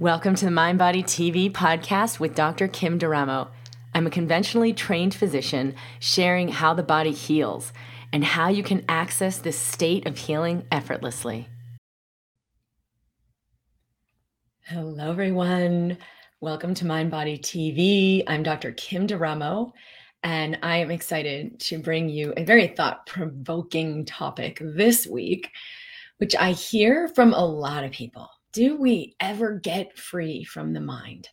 Welcome to the Mind Body TV podcast with Dr. Kim D'Eramo. I'm a conventionally trained physician sharing how the body heals and how you can access this state of healing effortlessly. Hello, everyone. Welcome to Mind Body TV. I'm Dr. Kim D'Eramo, and I am excited to bring you a very thought-provoking topic this week, which I hear from a lot of people. Do we ever get free from the mind?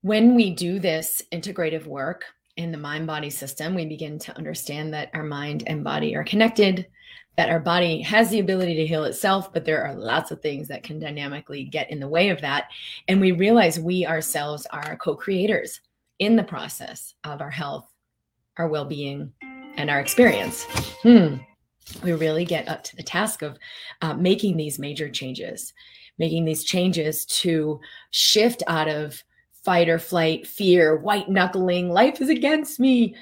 When we do this integrative work in the mind-body system, we begin to understand that our mind and body are connected, that our body has the ability to heal itself, but there are lots of things that can dynamically get in the way of that. And we realize we ourselves are co-creators in the process of our health, our well-being, and our experience. We really get up to the task of making these major changes, making these changes to shift out of fight or flight, fear, white knuckling, life is against me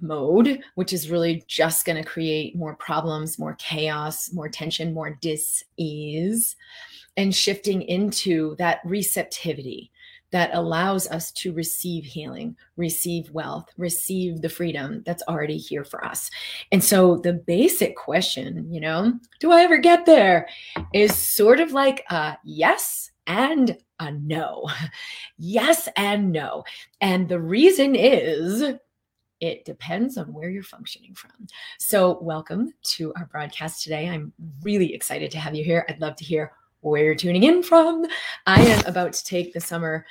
mode, which is really just going to create more problems, more chaos, more tension, more dis-ease, and shifting into that receptivity that allows us to receive healing, receive wealth, receive the freedom that's already here for us. And so the basic question, do I ever get there, is sort of like a yes and a no. Yes and no. And the reason is it depends on where you're functioning from. So welcome to our broadcast today. I'm really excited to have you here. I'd love to hear where you're tuning in from. I am about to take the summer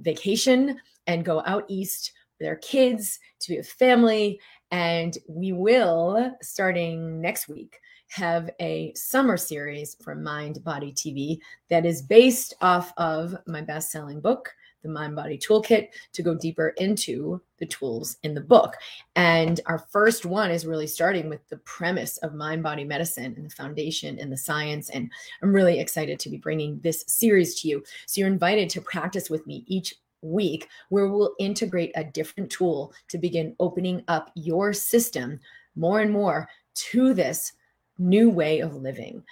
vacation and go out east with our kids to be with family. And we will, starting next week, have a summer series from Mind Body TV that is based off of my best-selling book, The Mind Body Toolkit, to go deeper into the tools in the book. And our first one is really starting with the premise of Mind Body Medicine and the foundation and the science. And I'm really excited to be bringing this series to you. So you're invited to practice with me each week, where we'll integrate a different tool to begin opening up your system more and more to this new way of living.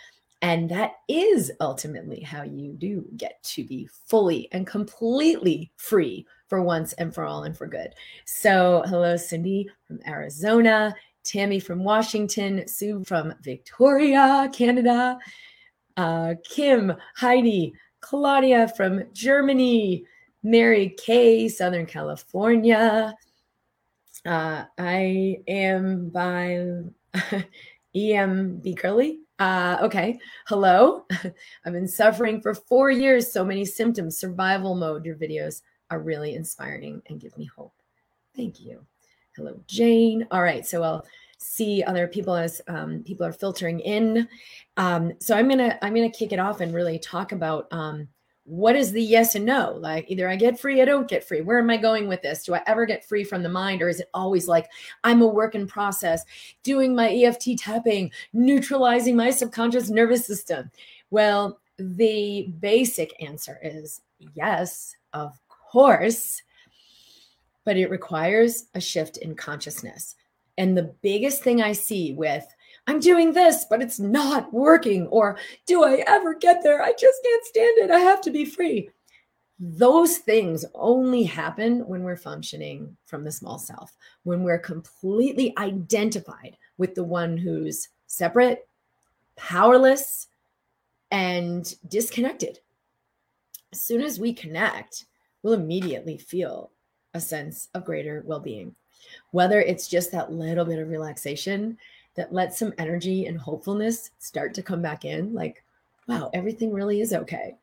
And that is ultimately how you do get to be fully and completely free for once and for all and for good. So hello, Cindy from Arizona, Tammy from Washington, Sue from Victoria, Canada, Kim, Heidi, Claudia from Germany, Mary Kay, Southern California. I am by E.M.B. Curley. Okay. Hello. I've been suffering for 4 years. So many symptoms, survival mode. Your videos are really inspiring and give me hope. Thank you. Hello, Jane. All right. So I'll see other people as people are filtering in. So I'm going to kick it off and really talk about what is the yes and no? Like, either I get free, I don't get free. Where am I going with this? Do I ever get free from the mind? Or is it always like I'm a work in process, doing my EFT tapping, neutralizing my subconscious nervous system? Well, the basic answer is yes, of course, but it requires a shift in consciousness. And the biggest thing I see with I'm doing this, but it's not working, or do I ever get there? I just can't stand it. I have to be free. Those things only happen when we're functioning from the small self, when we're completely identified with the one who's separate, powerless, and disconnected. As soon as we connect, we'll immediately feel a sense of greater well-being, whether it's just that little bit of relaxation that lets some energy and hopefulness start to come back in, like, wow, everything really is okay.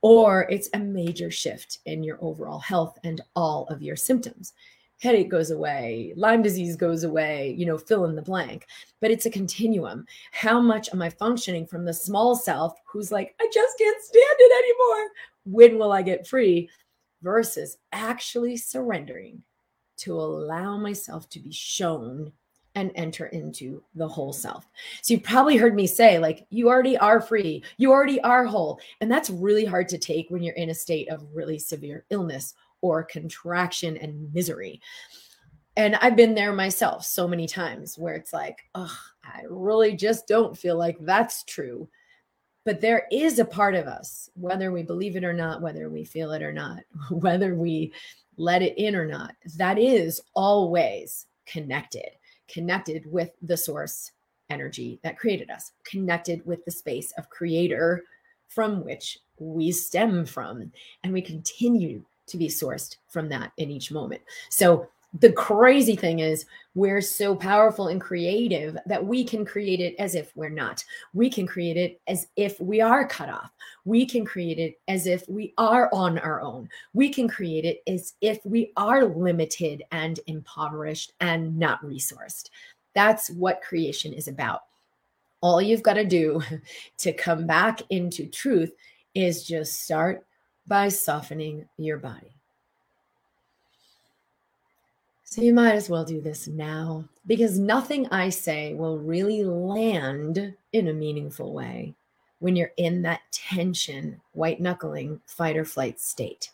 Or it's a major shift in your overall health and all of your symptoms. Headache goes away, Lyme disease goes away, fill in the blank. But it's a continuum. How much am I functioning from the small self who's like, I just can't stand it anymore. When will I get free? Versus actually surrendering to allow myself to be shown and enter into the whole self. So you've probably heard me say, like, you already are free. You already are whole. And that's really hard to take when you're in a state of really severe illness or contraction and misery. And I've been there myself so many times where it's like, oh, I really just don't feel like that's true. But there is a part of us, whether we believe it or not, whether we feel it or not, whether we let it in or not, that is always connected with the source energy that created us, connected with the space of creator from which we stem from, and we continue to be sourced from that in each moment. So the crazy thing is we're so powerful and creative that we can create it as if we're not. We can create it as if we are cut off. We can create it as if we are on our own. We can create it as if we are limited and impoverished and not resourced. That's what creation is about. All you've got to do to come back into truth is just start by softening your body. So you might as well do this now, because nothing I say will really land in a meaningful way when you're in that tension, white knuckling, fight or flight state.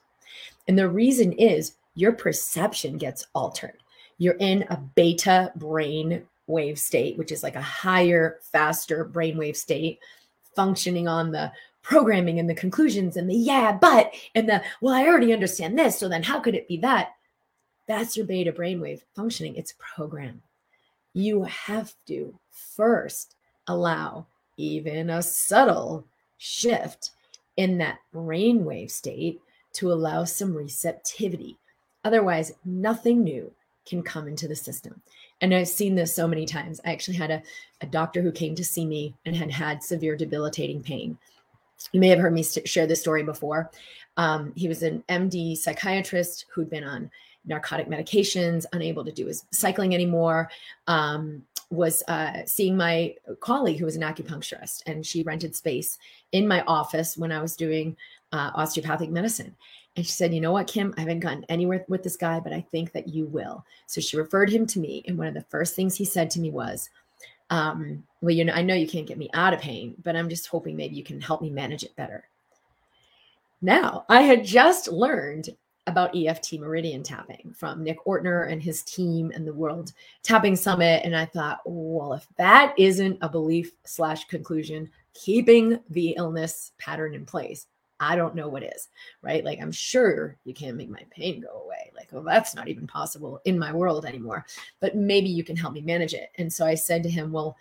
And the reason is your perception gets altered. You're in a beta brain wave state, which is like a higher, faster brain wave state, functioning on the programming and the conclusions and the yeah, but, and the, well, I already understand this, so then how could it be that? That's your beta brainwave functioning. It's programmed. You have to first allow even a subtle shift in that brainwave state to allow some receptivity. Otherwise, nothing new can come into the system. And I've seen this so many times. I actually had a doctor who came to see me and had severe debilitating pain. You may have heard me share this story before. He was an MD psychiatrist who'd been on narcotic medications, unable to do his cycling anymore, was seeing my colleague who was an acupuncturist, and she rented space in my office when I was doing osteopathic medicine. And she said, you know what, Kim, I haven't gotten anywhere with this guy, but I think that you will. So she referred him to me. And one of the first things he said to me was, well, you know, I know you can't get me out of pain, but I'm just hoping maybe you can help me manage it better. Now, I had just learned about EFT meridian tapping from Nick Ortner and his team and the World Tapping Summit. And I thought, well, if that isn't a belief/conclusion, keeping the illness pattern in place, I don't know what is, right? Like, I'm sure you can't make my pain go away. Like, oh, that's not even possible in my world anymore, but maybe you can help me manage it. And so I said to him, well,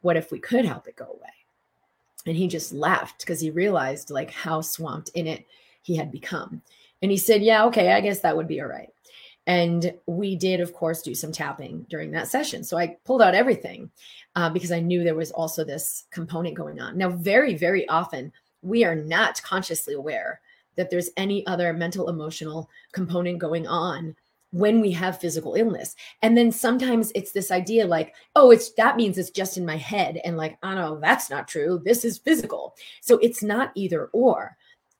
what if we could help it go away? And he just laughed because he realized like how swamped in it he had become. And he said, yeah, okay, I guess that would be all right. And we did, of course, do some tapping during that session. So I pulled out everything because I knew there was also this component going on. Now, very, very often, we are not consciously aware that there's any other mental, emotional component going on when we have physical illness. And then sometimes it's this idea like, oh, that means it's just in my head. And like, oh, no, that's not true. This is physical. So it's not either or.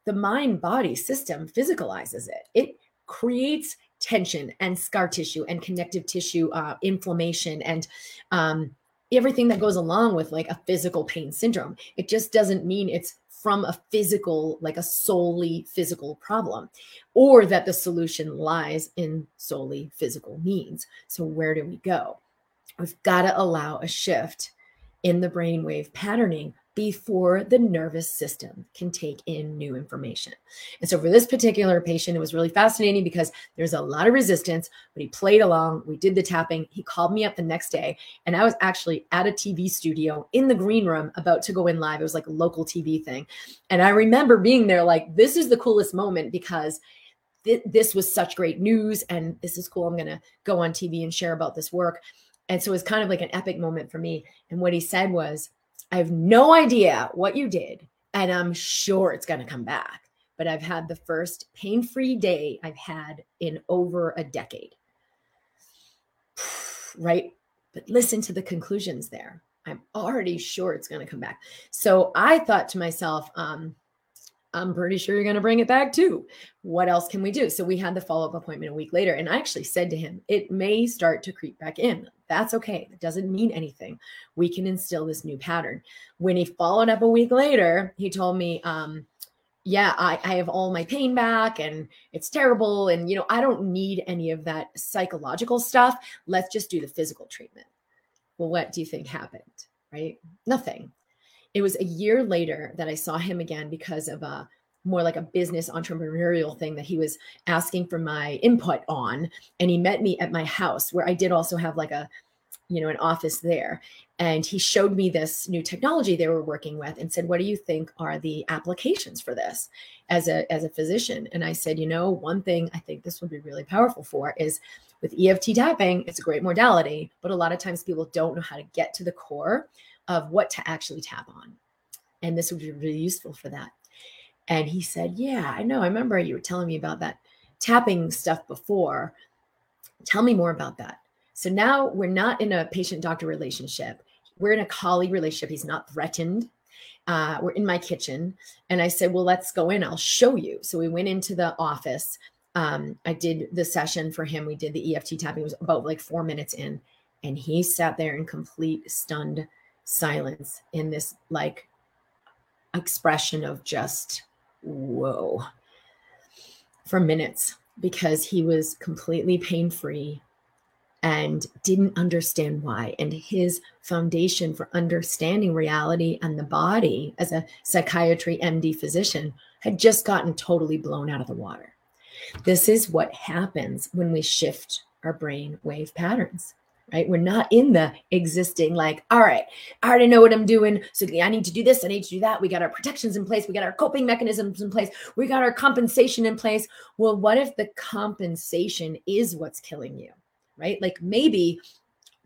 The mind-body system physicalizes it. It creates tension and scar tissue and connective tissue inflammation and everything that goes along with like a physical pain syndrome. It just doesn't mean it's from a physical, like a solely physical problem, or that the solution lies in solely physical means. So where do we go? We've got to allow a shift in the brainwave patterning before the nervous system can take in new information. And so for this particular patient, it was really fascinating because there's a lot of resistance, but he played along. We did the tapping. He called me up the next day, and I was actually at a TV studio in the green room about to go in live. It was like a local TV thing. And I remember being there like, this is the coolest moment because this was such great news, and this is cool. I'm going to go on TV and share about this work. And so it was kind of like an epic moment for me. And what he said was, I have no idea what you did, and I'm sure it's going to come back, but I've had the first pain-free day I've had in over a decade. Right? But listen to the conclusions there. I'm already sure it's going to come back. So I thought to myself, I'm pretty sure you're going to bring it back too. What else can we do? So we had the follow-up appointment a week later, and I actually said to him, it may start to creep back in. That's okay. It doesn't mean anything. We can instill this new pattern. When he followed up a week later, he told me, yeah, I have all my pain back and it's terrible. And, you know, I don't need any of that psychological stuff. Let's just do the physical treatment. Well, what do you think happened? Right? Nothing. It was a year later that I saw him again because of a more like a business entrepreneurial thing that he was asking for my input on. And he met me at my house, where I did also have like a, you know, an office there. And he showed me this new technology they were working with and said, what do you think are the applications for this as a physician? And I said, you know, one thing I think this would be really powerful for is with EFT tapping, it's a great modality, but a lot of times people don't know how to get to the core of what to actually tap on. And this would be really useful for that. And he said, yeah, I know. I remember you were telling me about that tapping stuff before. Tell me more about that. So now we're not in a patient-doctor relationship. We're in a colleague relationship. He's not threatened. We're in my kitchen. And I said, well, let's go in. I'll show you. So we went into the office. I did the session for him. We did the EFT tapping. It was about like 4 minutes in. And he sat there in complete stunned silence in this like expression of just... whoa, for minutes, because he was completely pain-free and didn't understand why. And his foundation for understanding reality and the body as a psychiatry MD physician had just gotten totally blown out of the water. This is what happens when we shift our brain wave patterns, right? We're not in the existing like, all right, I already know what I'm doing. So I need to do this. I need to do that. We got our protections in place. We got our coping mechanisms in place. We got our compensation in place. Well, what if the compensation is what's killing you, right? Like maybe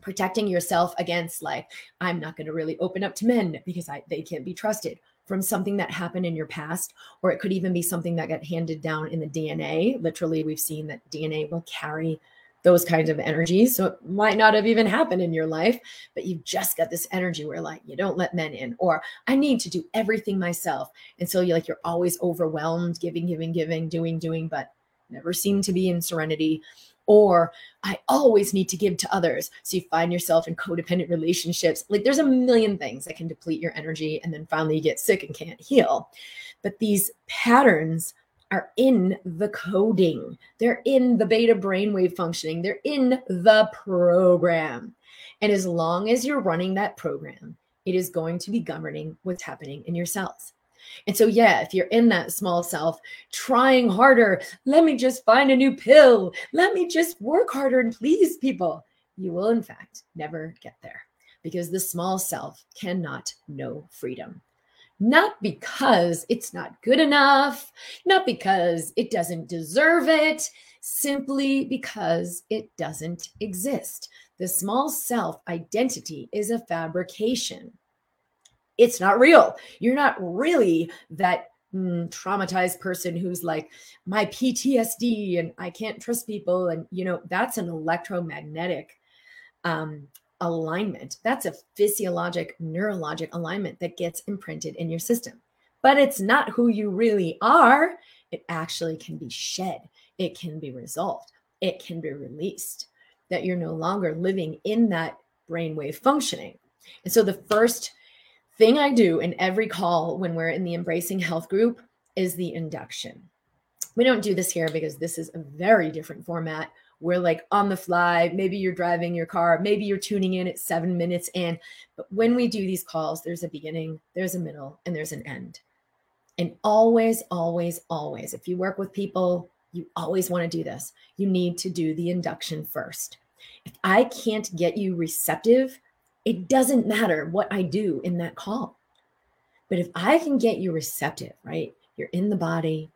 protecting yourself against like, I'm not going to really open up to men because they can't be trusted, from something that happened in your past, or it could even be something that got handed down in the DNA. Literally, we've seen that DNA will carry those kinds of energies. So it might not have even happened in your life, but you've just got this energy where like, you don't let men in, or I need to do everything myself. And so you're like, you're always overwhelmed, giving, doing, but never seem to be in serenity. Or I always need to give to others. So you find yourself in codependent relationships. Like there's a million things that can deplete your energy. And then finally you get sick and can't heal. But these patterns are in the coding. They're in the beta brainwave functioning. They're in the program. And as long as you're running that program, it is going to be governing what's happening in your cells. And so, yeah, if you're in that small self trying harder, let me just find a new pill. Let me just work harder and please people. You will, in fact, never get there, because the small self cannot know freedom. Not because it's not good enough, not because it doesn't deserve it, simply because it doesn't exist. The small self identity is a fabrication. It's not real. You're not really that traumatized person who's like, my PTSD and I can't trust people. And, you know, that's an electromagnetic alignment. That's a physiologic, neurologic alignment that gets imprinted in your system. But it's not who you really are. It actually can be shed. It can be resolved. It can be released, that you're no longer living in that brainwave functioning. And so the first thing I do in every call when we're in the Embracing Health group is the induction. We don't do this here because this is a very different format. We're like on the fly. Maybe you're driving your car. Maybe you're tuning in at 7 minutes in. But when we do these calls, there's a beginning, there's a middle, and there's an end. And always, always, always, if you work with people, you always want to do this. You need to do the induction first. If I can't get you receptive, it doesn't matter what I do in that call. But if I can get you receptive, right? You're in the body,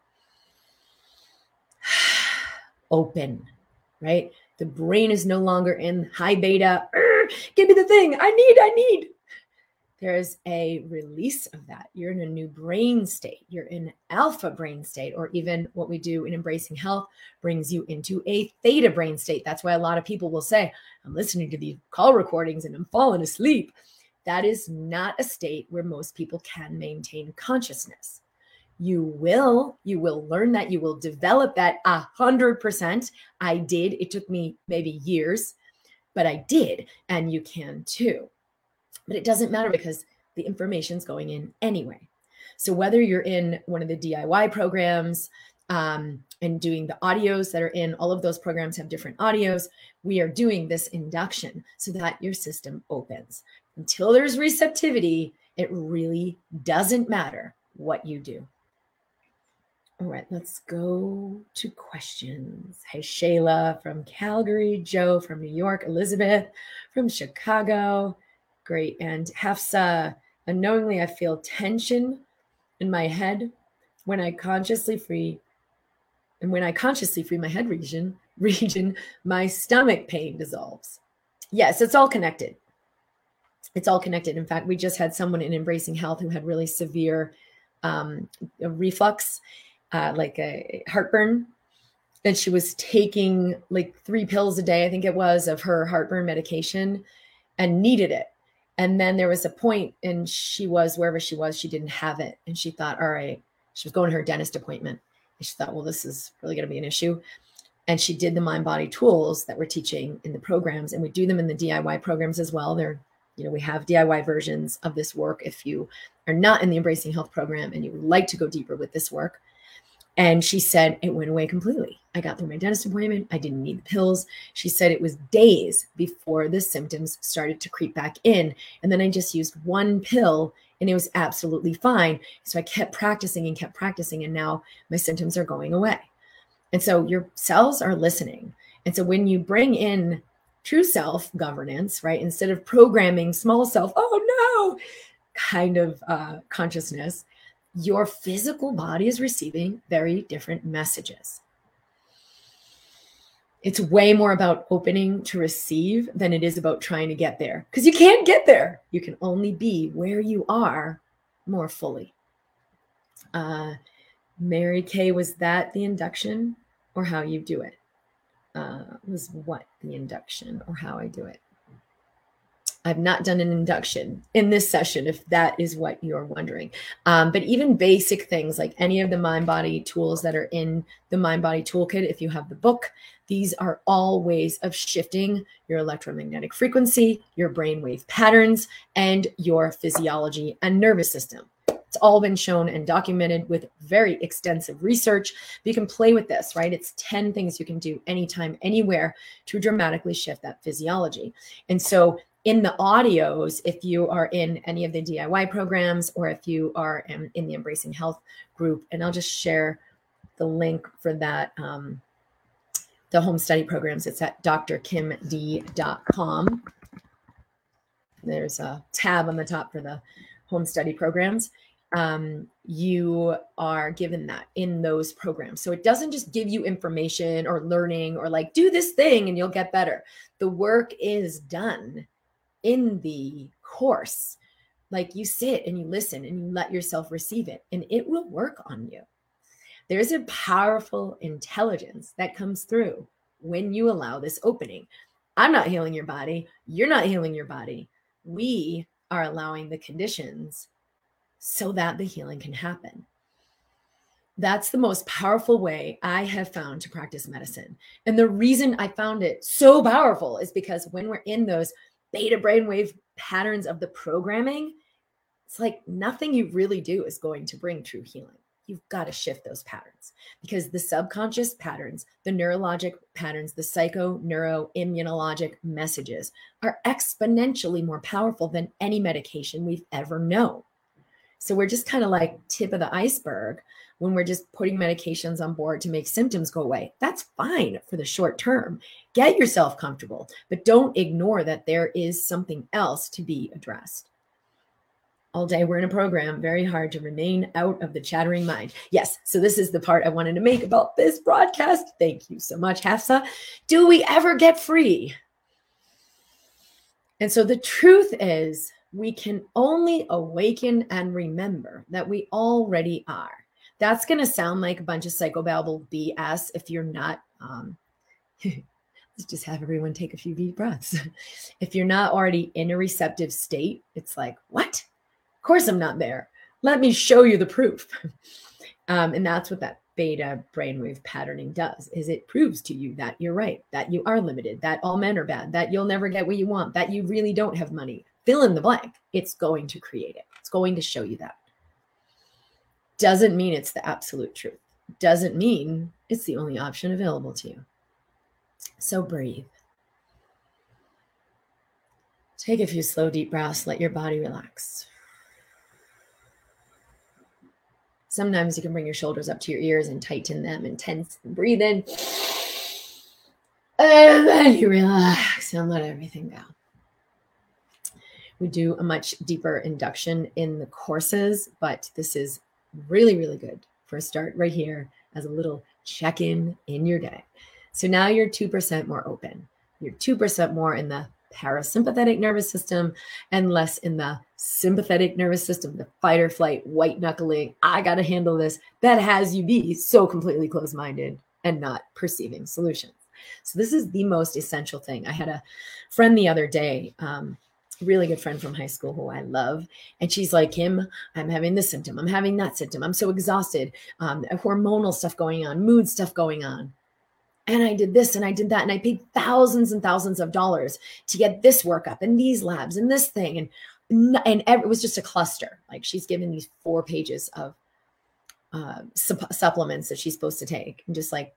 open. Right? The brain is no longer in high beta. Give me the thing I need. There's a release of that. You're in a new brain state. You're in alpha brain state, or even what we do in Embracing Health brings you into a theta brain state. That's why a lot of people will say, I'm listening to these call recordings and I'm falling asleep. That is not a state where most people can maintain consciousness. You will learn that. You will develop that 100%. I did. It took me maybe years, but I did. And you can too. But it doesn't matter because the information's going in anyway. So whether you're in one of the DIY programs and doing the audios that are in, all of those programs have different audios. We are doing this induction so that your system opens. Until there's receptivity, It really doesn't matter what you do. All right, let's go to questions. Hey, Shayla from Calgary, Joe from New York, Elizabeth from Chicago. Great. And Hafsa, unknowingly, I feel tension in my head when I consciously free. And when I consciously free my head region, my stomach pain dissolves. Yes, it's all connected. It's all connected. In fact, we just had someone in Embracing Health who had really severe reflux, like a heartburn. And she was taking like 3 pills a day, I think it was, of her heartburn medication and needed it. And then there was a point, and she was wherever she was, she didn't have it. And she thought, all right, she was going to her dentist appointment. And she thought, well, this is really going to be an issue. And she did the mind body tools that we're teaching in the programs. And we do them in the DIY programs as well. They're, you know, we have DIY versions of this work. If you are not in the Embracing Health program and you would like to go deeper with this work. And she said it went away completely. I got through my dentist appointment. I didn't need the pills. She said it was days before the symptoms started to creep back in. And then I just used 1 pill and it was absolutely fine. So I kept practicing. And now my symptoms are going away. And so your cells are listening. And so when you bring in true self-governance, right, instead of programming small self, oh no, kind of consciousness, your physical body is receiving very different messages. It's way more about opening to receive than it is about trying to get there, because you can't get there. You can only be where you are more fully. Mary Kay, was that the induction or how you do it? Was what the induction or how I do it? I've not done an induction in this session, if that is what you're wondering. But even basic things like any of the mind body tools that are in the mind body toolkit, if you have the book, these are all ways of shifting your electromagnetic frequency, your brainwave patterns, and your physiology and nervous system. It's all been shown and documented with very extensive research. But you can play with this, right? It's 10 things you can do anytime, anywhere to dramatically shift that physiology. And so in the audios, if you are in any of the DIY programs or if you are in the Embracing Health group, and I'll just share the link for that, the home study programs, it's at drkimd.com. There's a tab on the top for the home study programs. You are given that in those programs. So it doesn't just give you information or learning or like do this thing and you'll get better. The work is done in the course. Like you sit and you listen and you let yourself receive it and it will work on you. There's a powerful intelligence that comes through when you allow this opening. I'm not healing your body. You're not healing your body. We are allowing the conditions so that the healing can happen. That's the most powerful way I have found to practice medicine. And the reason I found it so powerful is because when we're in those beta brainwave patterns of the programming, it's like nothing you really do is going to bring true healing. You've got to shift those patterns because the subconscious patterns, the neurologic patterns, the psychoneuroimmunologic messages are exponentially more powerful than any medication we've ever known. So we're just kind of like tip of the iceberg when we're just putting medications on board to make symptoms go away. That's fine for the short term. Get yourself comfortable, but don't ignore that there is something else to be addressed. All day we're in a program, very hard to remain out of the chattering mind. Yes, so this is the part I wanted to make about this broadcast. Thank you so much, Hafsa. Do we ever get free? And so the truth is, we can only awaken and remember that we already are. That's going to sound like a bunch of psychobabble BS if you're not, let's just have everyone take a few deep breaths. If you're not already in a receptive state, it's like, what? Of course I'm not there. Let me show you the proof. And that's what that beta brainwave patterning does, is it proves to you that you're right, that you are limited, that all men are bad, that you'll never get what you want, that you really don't have money. Fill in the blank. It's going to create it. It's going to show you that. Doesn't mean it's the absolute truth. Doesn't mean it's the only option available to you. So breathe. Take a few slow, deep breaths. Let your body relax. Sometimes you can bring your shoulders up to your ears and tighten them and tense and breathe in. And then you relax and let everything go. We do a much deeper induction in the courses, but this is really, really good for a start right here as a little check-in in your day. So now you're 2% more open. You're 2% more in the parasympathetic nervous system and less in the sympathetic nervous system, the fight or flight, white knuckling, I got to handle this. That has you be so completely closed-minded and not perceiving solutions. So this is the most essential thing. I had a friend the other day, really good friend from high school who I love. And she's like, Kim, I'm having this symptom. I'm having that symptom. I'm so exhausted. Hormonal stuff going on, mood stuff going on. And I did this and I did that. And I paid thousands and thousands of dollars to get this workup and these labs and this thing. And it was just a cluster. Like she's given these 4 pages of supplements that she's supposed to take and just like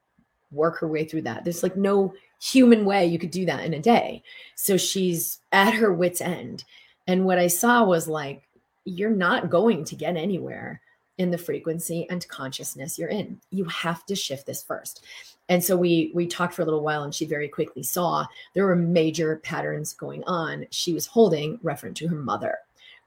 work her way through that. There's like no human way you could do that in a day. So she's at her wit's end. And what I saw was like, you're not going to get anywhere in the frequency and consciousness you're in. You have to shift this first. And so we talked for a little while and she very quickly saw there were major patterns going on. She was holding, referent to her mother,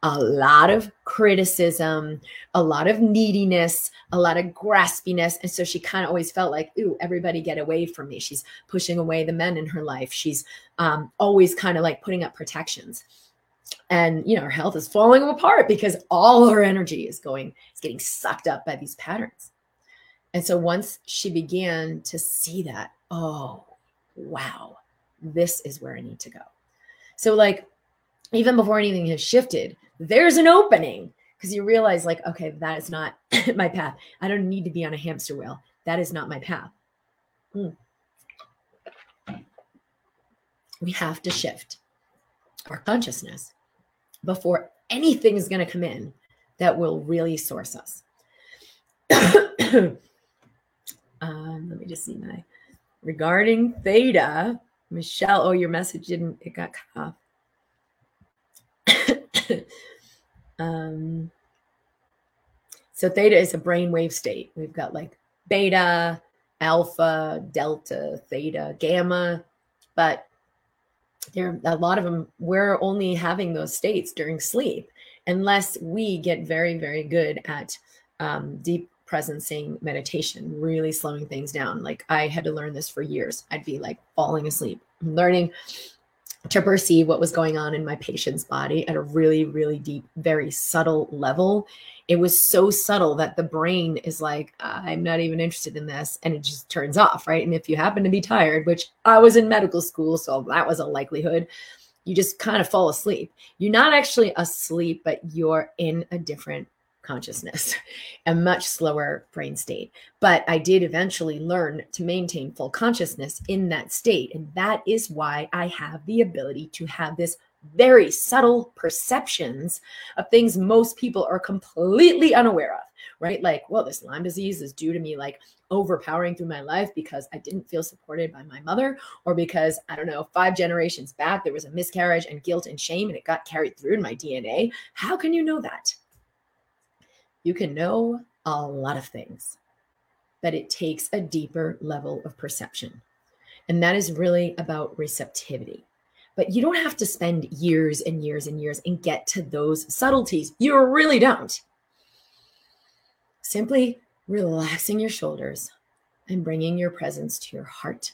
a lot of criticism, a lot of neediness, a lot of graspiness. And so she kind of always felt like, ooh, everybody get away from me. She's pushing away the men in her life. She's always kind of like putting up protections. And, you know, her health is falling apart because all her energy is getting sucked up by these patterns. And so once she began to see that, oh, wow, this is where I need to go. So like, even before anything has shifted, there's an opening because you realize like, okay, that is not my path. I don't need to be on a hamster wheel. That is not my path. We have to shift our consciousness before anything is going to come in that will really source us. Let me just see my regarding theta. Michelle, oh, your message didn't, it got cut off. So theta is a brainwave state. We've got like beta, alpha, delta, theta, gamma, but there are a lot of them. We're only having those states during sleep unless we get very, very good at deep presencing meditation, really slowing things down. Like I had to learn this for years. I'd be like falling asleep, learning to perceive what was going on in my patient's body at a really, really deep, very subtle level. It was so subtle that the brain is like, I'm not even interested in this. And it just turns off, right? And if you happen to be tired, which I was in medical school, so that was a likelihood, you just kind of fall asleep. You're not actually asleep, but you're in a different consciousness, a much slower brain state. But I did eventually learn to maintain full consciousness in that state. And that is why I have the ability to have this very subtle perceptions of things most people are completely unaware of, right? Like, well, this Lyme disease is due to me like overpowering through my life because I didn't feel supported by my mother, or because, I don't know, 5 generations back, there was a miscarriage and guilt and shame and it got carried through in my DNA. How can you know that? You can know a lot of things, but it takes a deeper level of perception. And that is really about receptivity. But you don't have to spend years and years and years and get to those subtleties. You really don't. Simply relaxing your shoulders and bringing your presence to your heart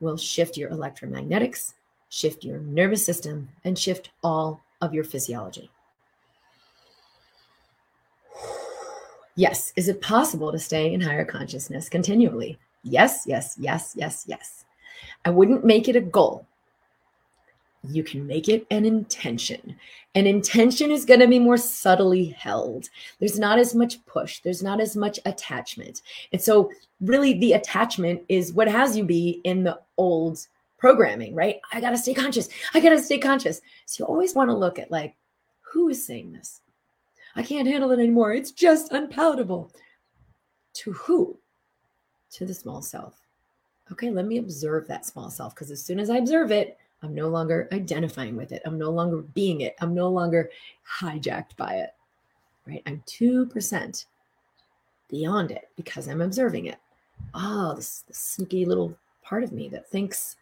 will shift your electromagnetics, shift your nervous system, and shift all of your physiology. Yes. Is it possible to stay in higher consciousness continually? Yes, yes, yes, yes, yes. I wouldn't make it a goal. You can make it an intention. An intention is going to be more subtly held. There's not as much push. There's not as much attachment. And so really the attachment is what has you be in the old programming, right? I got to stay conscious. I got to stay conscious. So you always want to look at like, who is saying this? I can't handle it anymore. It's just unpalatable. To who? To the small self. Okay, let me observe that small self, because as soon as I observe it, I'm no longer identifying with it. I'm no longer being it. I'm no longer hijacked by it, right? I'm 2% beyond it because I'm observing it. Oh, this sneaky little part of me that thinks,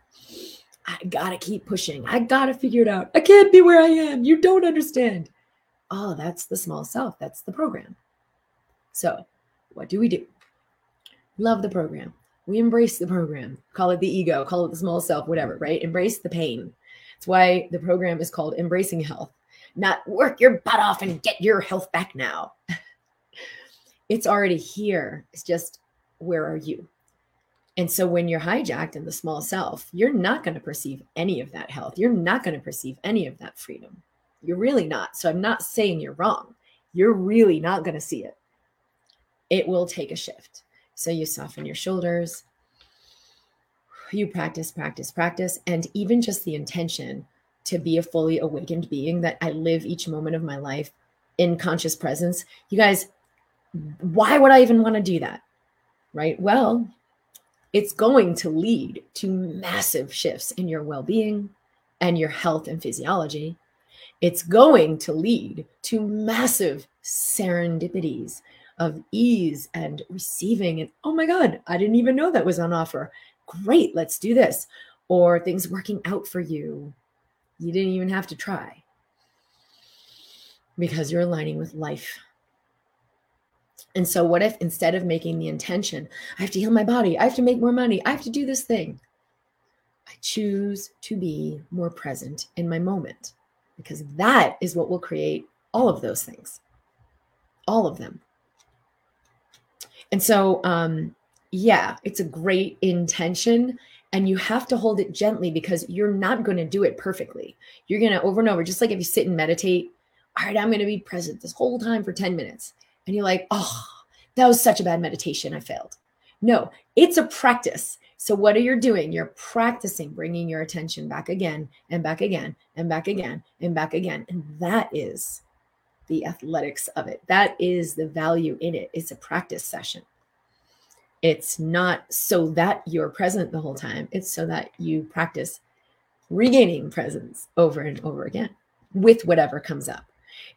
I gotta keep pushing. I gotta figure it out. I can't be where I am. You don't understand. Oh, that's the small self. That's the program. So what do? Love the program. We embrace the program. Call it the ego, call it the small self, whatever, right? Embrace the pain. That's why the program is called Embracing Health, not work your butt off and get your health back now. It's already here. It's just, where are you? And so when you're hijacked in the small self, you're not going to perceive any of that health. You're not going to perceive any of that freedom. You're really not. So I'm not saying you're wrong. You're really not going to see it. It will take a shift. So you soften your shoulders. You practice. And even just the intention to be a fully awakened being, that I live each moment of my life in conscious presence. You guys, why would I even want to do that? Right? Well, it's going to lead to massive shifts in your well-being and your health and physiology. It's going to lead to massive serendipities of ease and receiving. And oh my God, I didn't even know that was on offer. Great, let's do this. Or things working out for you. You didn't even have to try because you're aligning with life. And so what if instead of making the intention, I have to heal my body, I have to make more money, I have to do this thing, I choose to be more present in my moment, because that is what will create all of those things, all of them. And so, yeah, it's a great intention, and you have to hold it gently because you're not going to do it perfectly. You're going to over and over, just like if you sit and meditate, all right, I'm going to be present this whole time for 10 minutes. And you're like, oh, that was such a bad meditation. I failed. No, it's a practice. So what are you doing? You're practicing bringing your attention back again and back again and back again and back again. And that is the athletics of it. That is the value in it. It's a practice session. It's not so that you're present the whole time. It's so that you practice regaining presence over and over again with whatever comes up.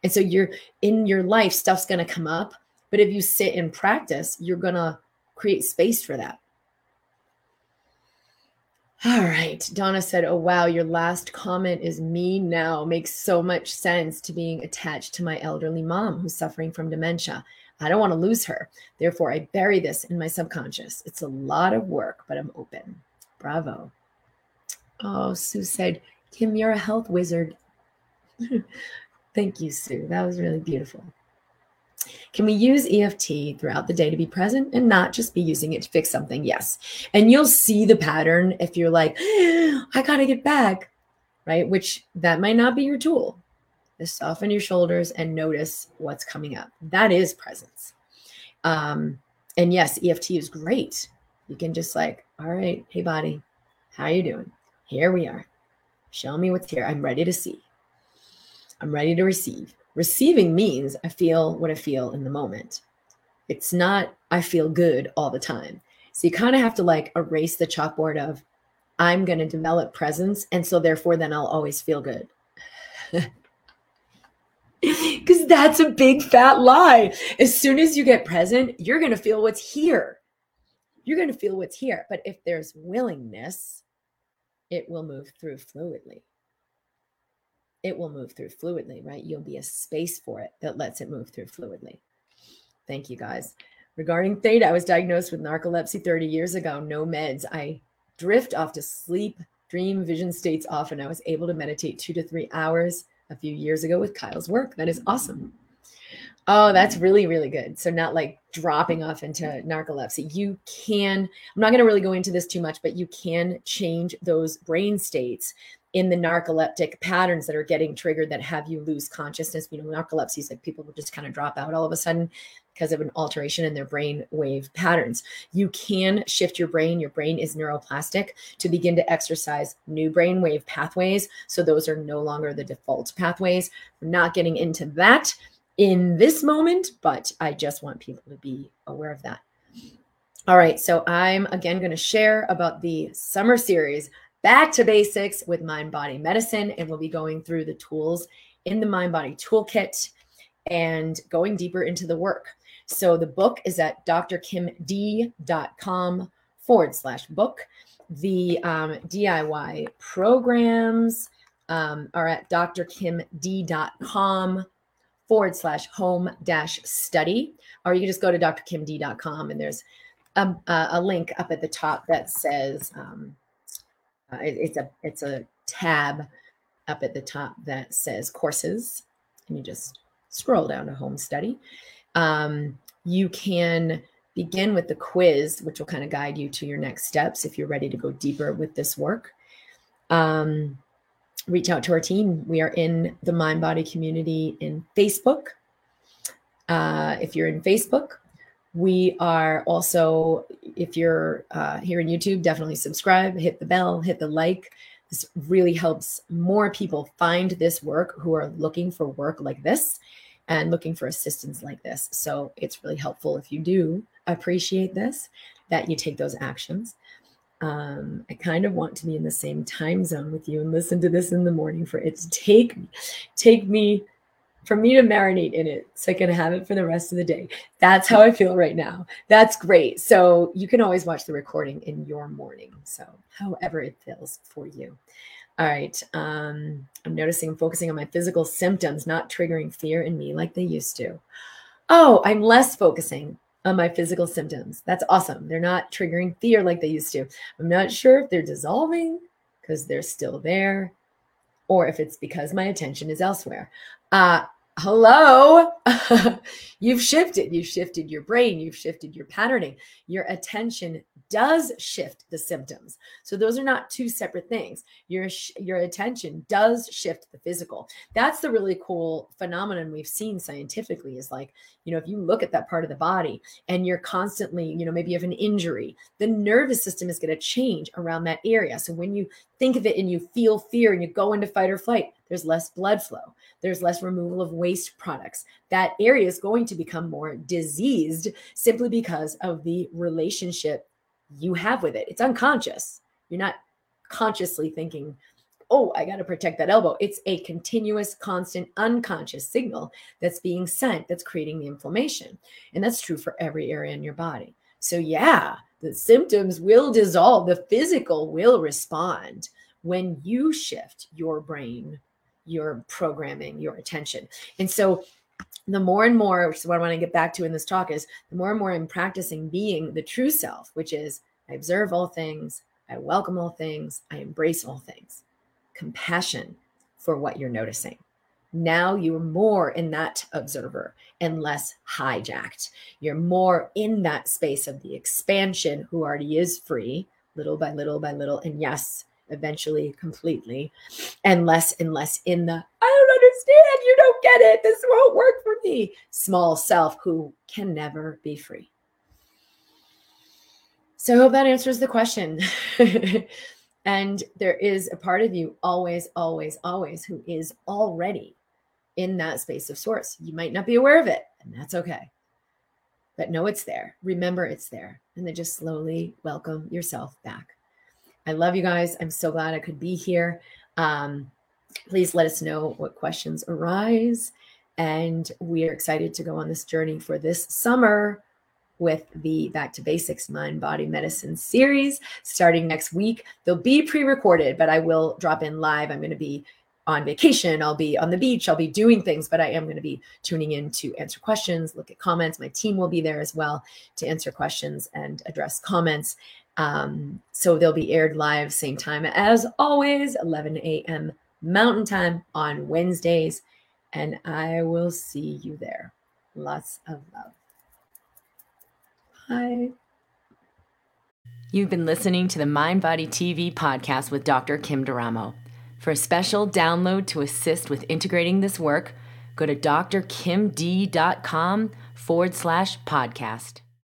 And so you're in your life, stuff's going to come up. But if you sit and practice, you're going to create space for that. All right. Donna said, oh, wow, your last comment is me now. Makes so much sense to being attached to my elderly mom who's suffering from dementia. I don't want to lose her. Therefore, I bury this in my subconscious. It's a lot of work, but I'm open. Bravo. Oh, Sue said, Kim, you're a health wizard. Thank you, Sue. That was really beautiful. Can we use EFT throughout the day to be present and not just be using it to fix something? Yes. And you'll see the pattern if you're like, I got to get back, right? Which that might not be your tool. Just soften your shoulders and notice what's coming up. That is presence. And yes, EFT is great. You can just like, all right, hey, body, how are you doing? Here we are. Show me what's here. I'm ready to see. I'm ready to receive. Receiving means I feel what I feel in the moment. It's not I feel good all the time. So you kind of have to like erase the chalkboard of I'm going to develop presence. And so therefore then I'll always feel good. Because that's a big fat lie. As soon as you get present, you're going to feel what's here. You're going to feel what's here. But if there's willingness, it will move through fluidly. It will move through fluidly, right? You'll be a space for it that lets it move through fluidly. Thank you, guys. Regarding theta, I was diagnosed with narcolepsy 30 years ago. No meds. I drift off to sleep, dream, vision states often. I was able to meditate 2 to 3 hours a few years ago with Kyle's work. That is awesome. Oh, that's really, really good. So not like dropping off into narcolepsy. You can, I'm not going to really go into this too much, but you can change those brain states in the narcoleptic patterns that are getting triggered that have you lose consciousness. You know, narcolepsy is like people will just kind of drop out all of a sudden because of an alteration in their brain wave patterns. You can shift your brain. Your brain is neuroplastic to begin to exercise new brain wave pathways. So those are no longer the default pathways. We're not getting into that in this moment, but I just want people to be aware of that. All right. So I'm again going to share about the summer series Back to Basics with Mind Body Medicine, and we'll be going through the tools in the Mind Body Toolkit and going deeper into the work. So the book is at drkimd.com/book. The DIY programs are at drkimd.com/home-study, or you can just go to drkimd.com and there's a link up at the top that says it's a tab up at the top that says courses, and you just scroll down to home study. You can begin with the quiz, which will kind of guide you to your next steps if you're ready to go deeper with this work. Reach out to our team. We are in the Mind Body community in Facebook. If you're in Facebook, we are also, if you're here in YouTube, definitely subscribe, hit the bell, hit the like. This really helps more people find this work who are looking for work like this and looking for assistance like this. So it's really helpful if you do appreciate this, that you take those actions. I kind of want to be in the same time zone with you and listen to this in the morning for it to take me to marinate in it so I can have it for the rest of the day. That's how I feel right now. That's great. So you can always watch the recording in your morning. So however it feels for you. All right. I'm noticing I'm focusing on my physical symptoms, not triggering fear in me like they used to. Oh, I'm less focusing on my physical symptoms. That's awesome. They're not triggering fear like they used to. I'm not sure if they're dissolving because they're still there or if it's because my attention is elsewhere. Hello, you've shifted. You've shifted your brain. You've shifted your patterning. Your attention does shift the symptoms. So those are not two separate things. Your attention does shift the physical. That's the really cool phenomenon we've seen scientifically is like, you know, if you look at that part of the body and you're constantly, you know, maybe you have an injury, the nervous system is going to change around that area. So when you think of it and you feel fear and you go into fight or flight, there's less blood flow. There's less removal of waste products. That area is going to become more diseased simply because of the relationship you have with it. It's unconscious. You're not consciously thinking, oh, I got to protect that elbow. It's a continuous, constant, unconscious signal that's being sent that's creating the inflammation. And that's true for every area in your body. So yeah, the symptoms will dissolve. The physical will respond when you shift your brain, your programming, your attention. And so the more and more, which is what I want to get back to in this talk, is the more and more I'm practicing being the true self, which is I observe all things, I welcome all things, I embrace all things. Compassion for what you're noticing. Now you're more in that observer and less hijacked. You're more in that space of the expansion who already is free, little by little by little, and yes, eventually completely, and less in the, I don't understand, you don't get it, this won't work for me, small self who can never be free. So I hope that answers the question. And there is a part of you always, always, always who is already in that space of source. You might not be aware of it, and that's okay. But know it's there. Remember it's there. And then just slowly welcome yourself back. I love you guys. I'm so glad I could be here. Please let us know what questions arise. And we are excited to go on this journey for this summer with the Back to Basics Mind Body Medicine series starting next week. They'll be pre-recorded, but I will drop in live. I'm going to be on vacation. I'll be on the beach. I'll be doing things, but I am going to be tuning in to answer questions, look at comments. My team will be there as well to answer questions and address comments. So they'll be aired live, same time as always, 11 a.m. Mountain Time on Wednesdays. And I will see you there. Lots of love. Bye. You've been listening to the Mind Body TV podcast with Dr. Kim D'Eramo. For a special download to assist with integrating this work, go to drkimd.com/podcast.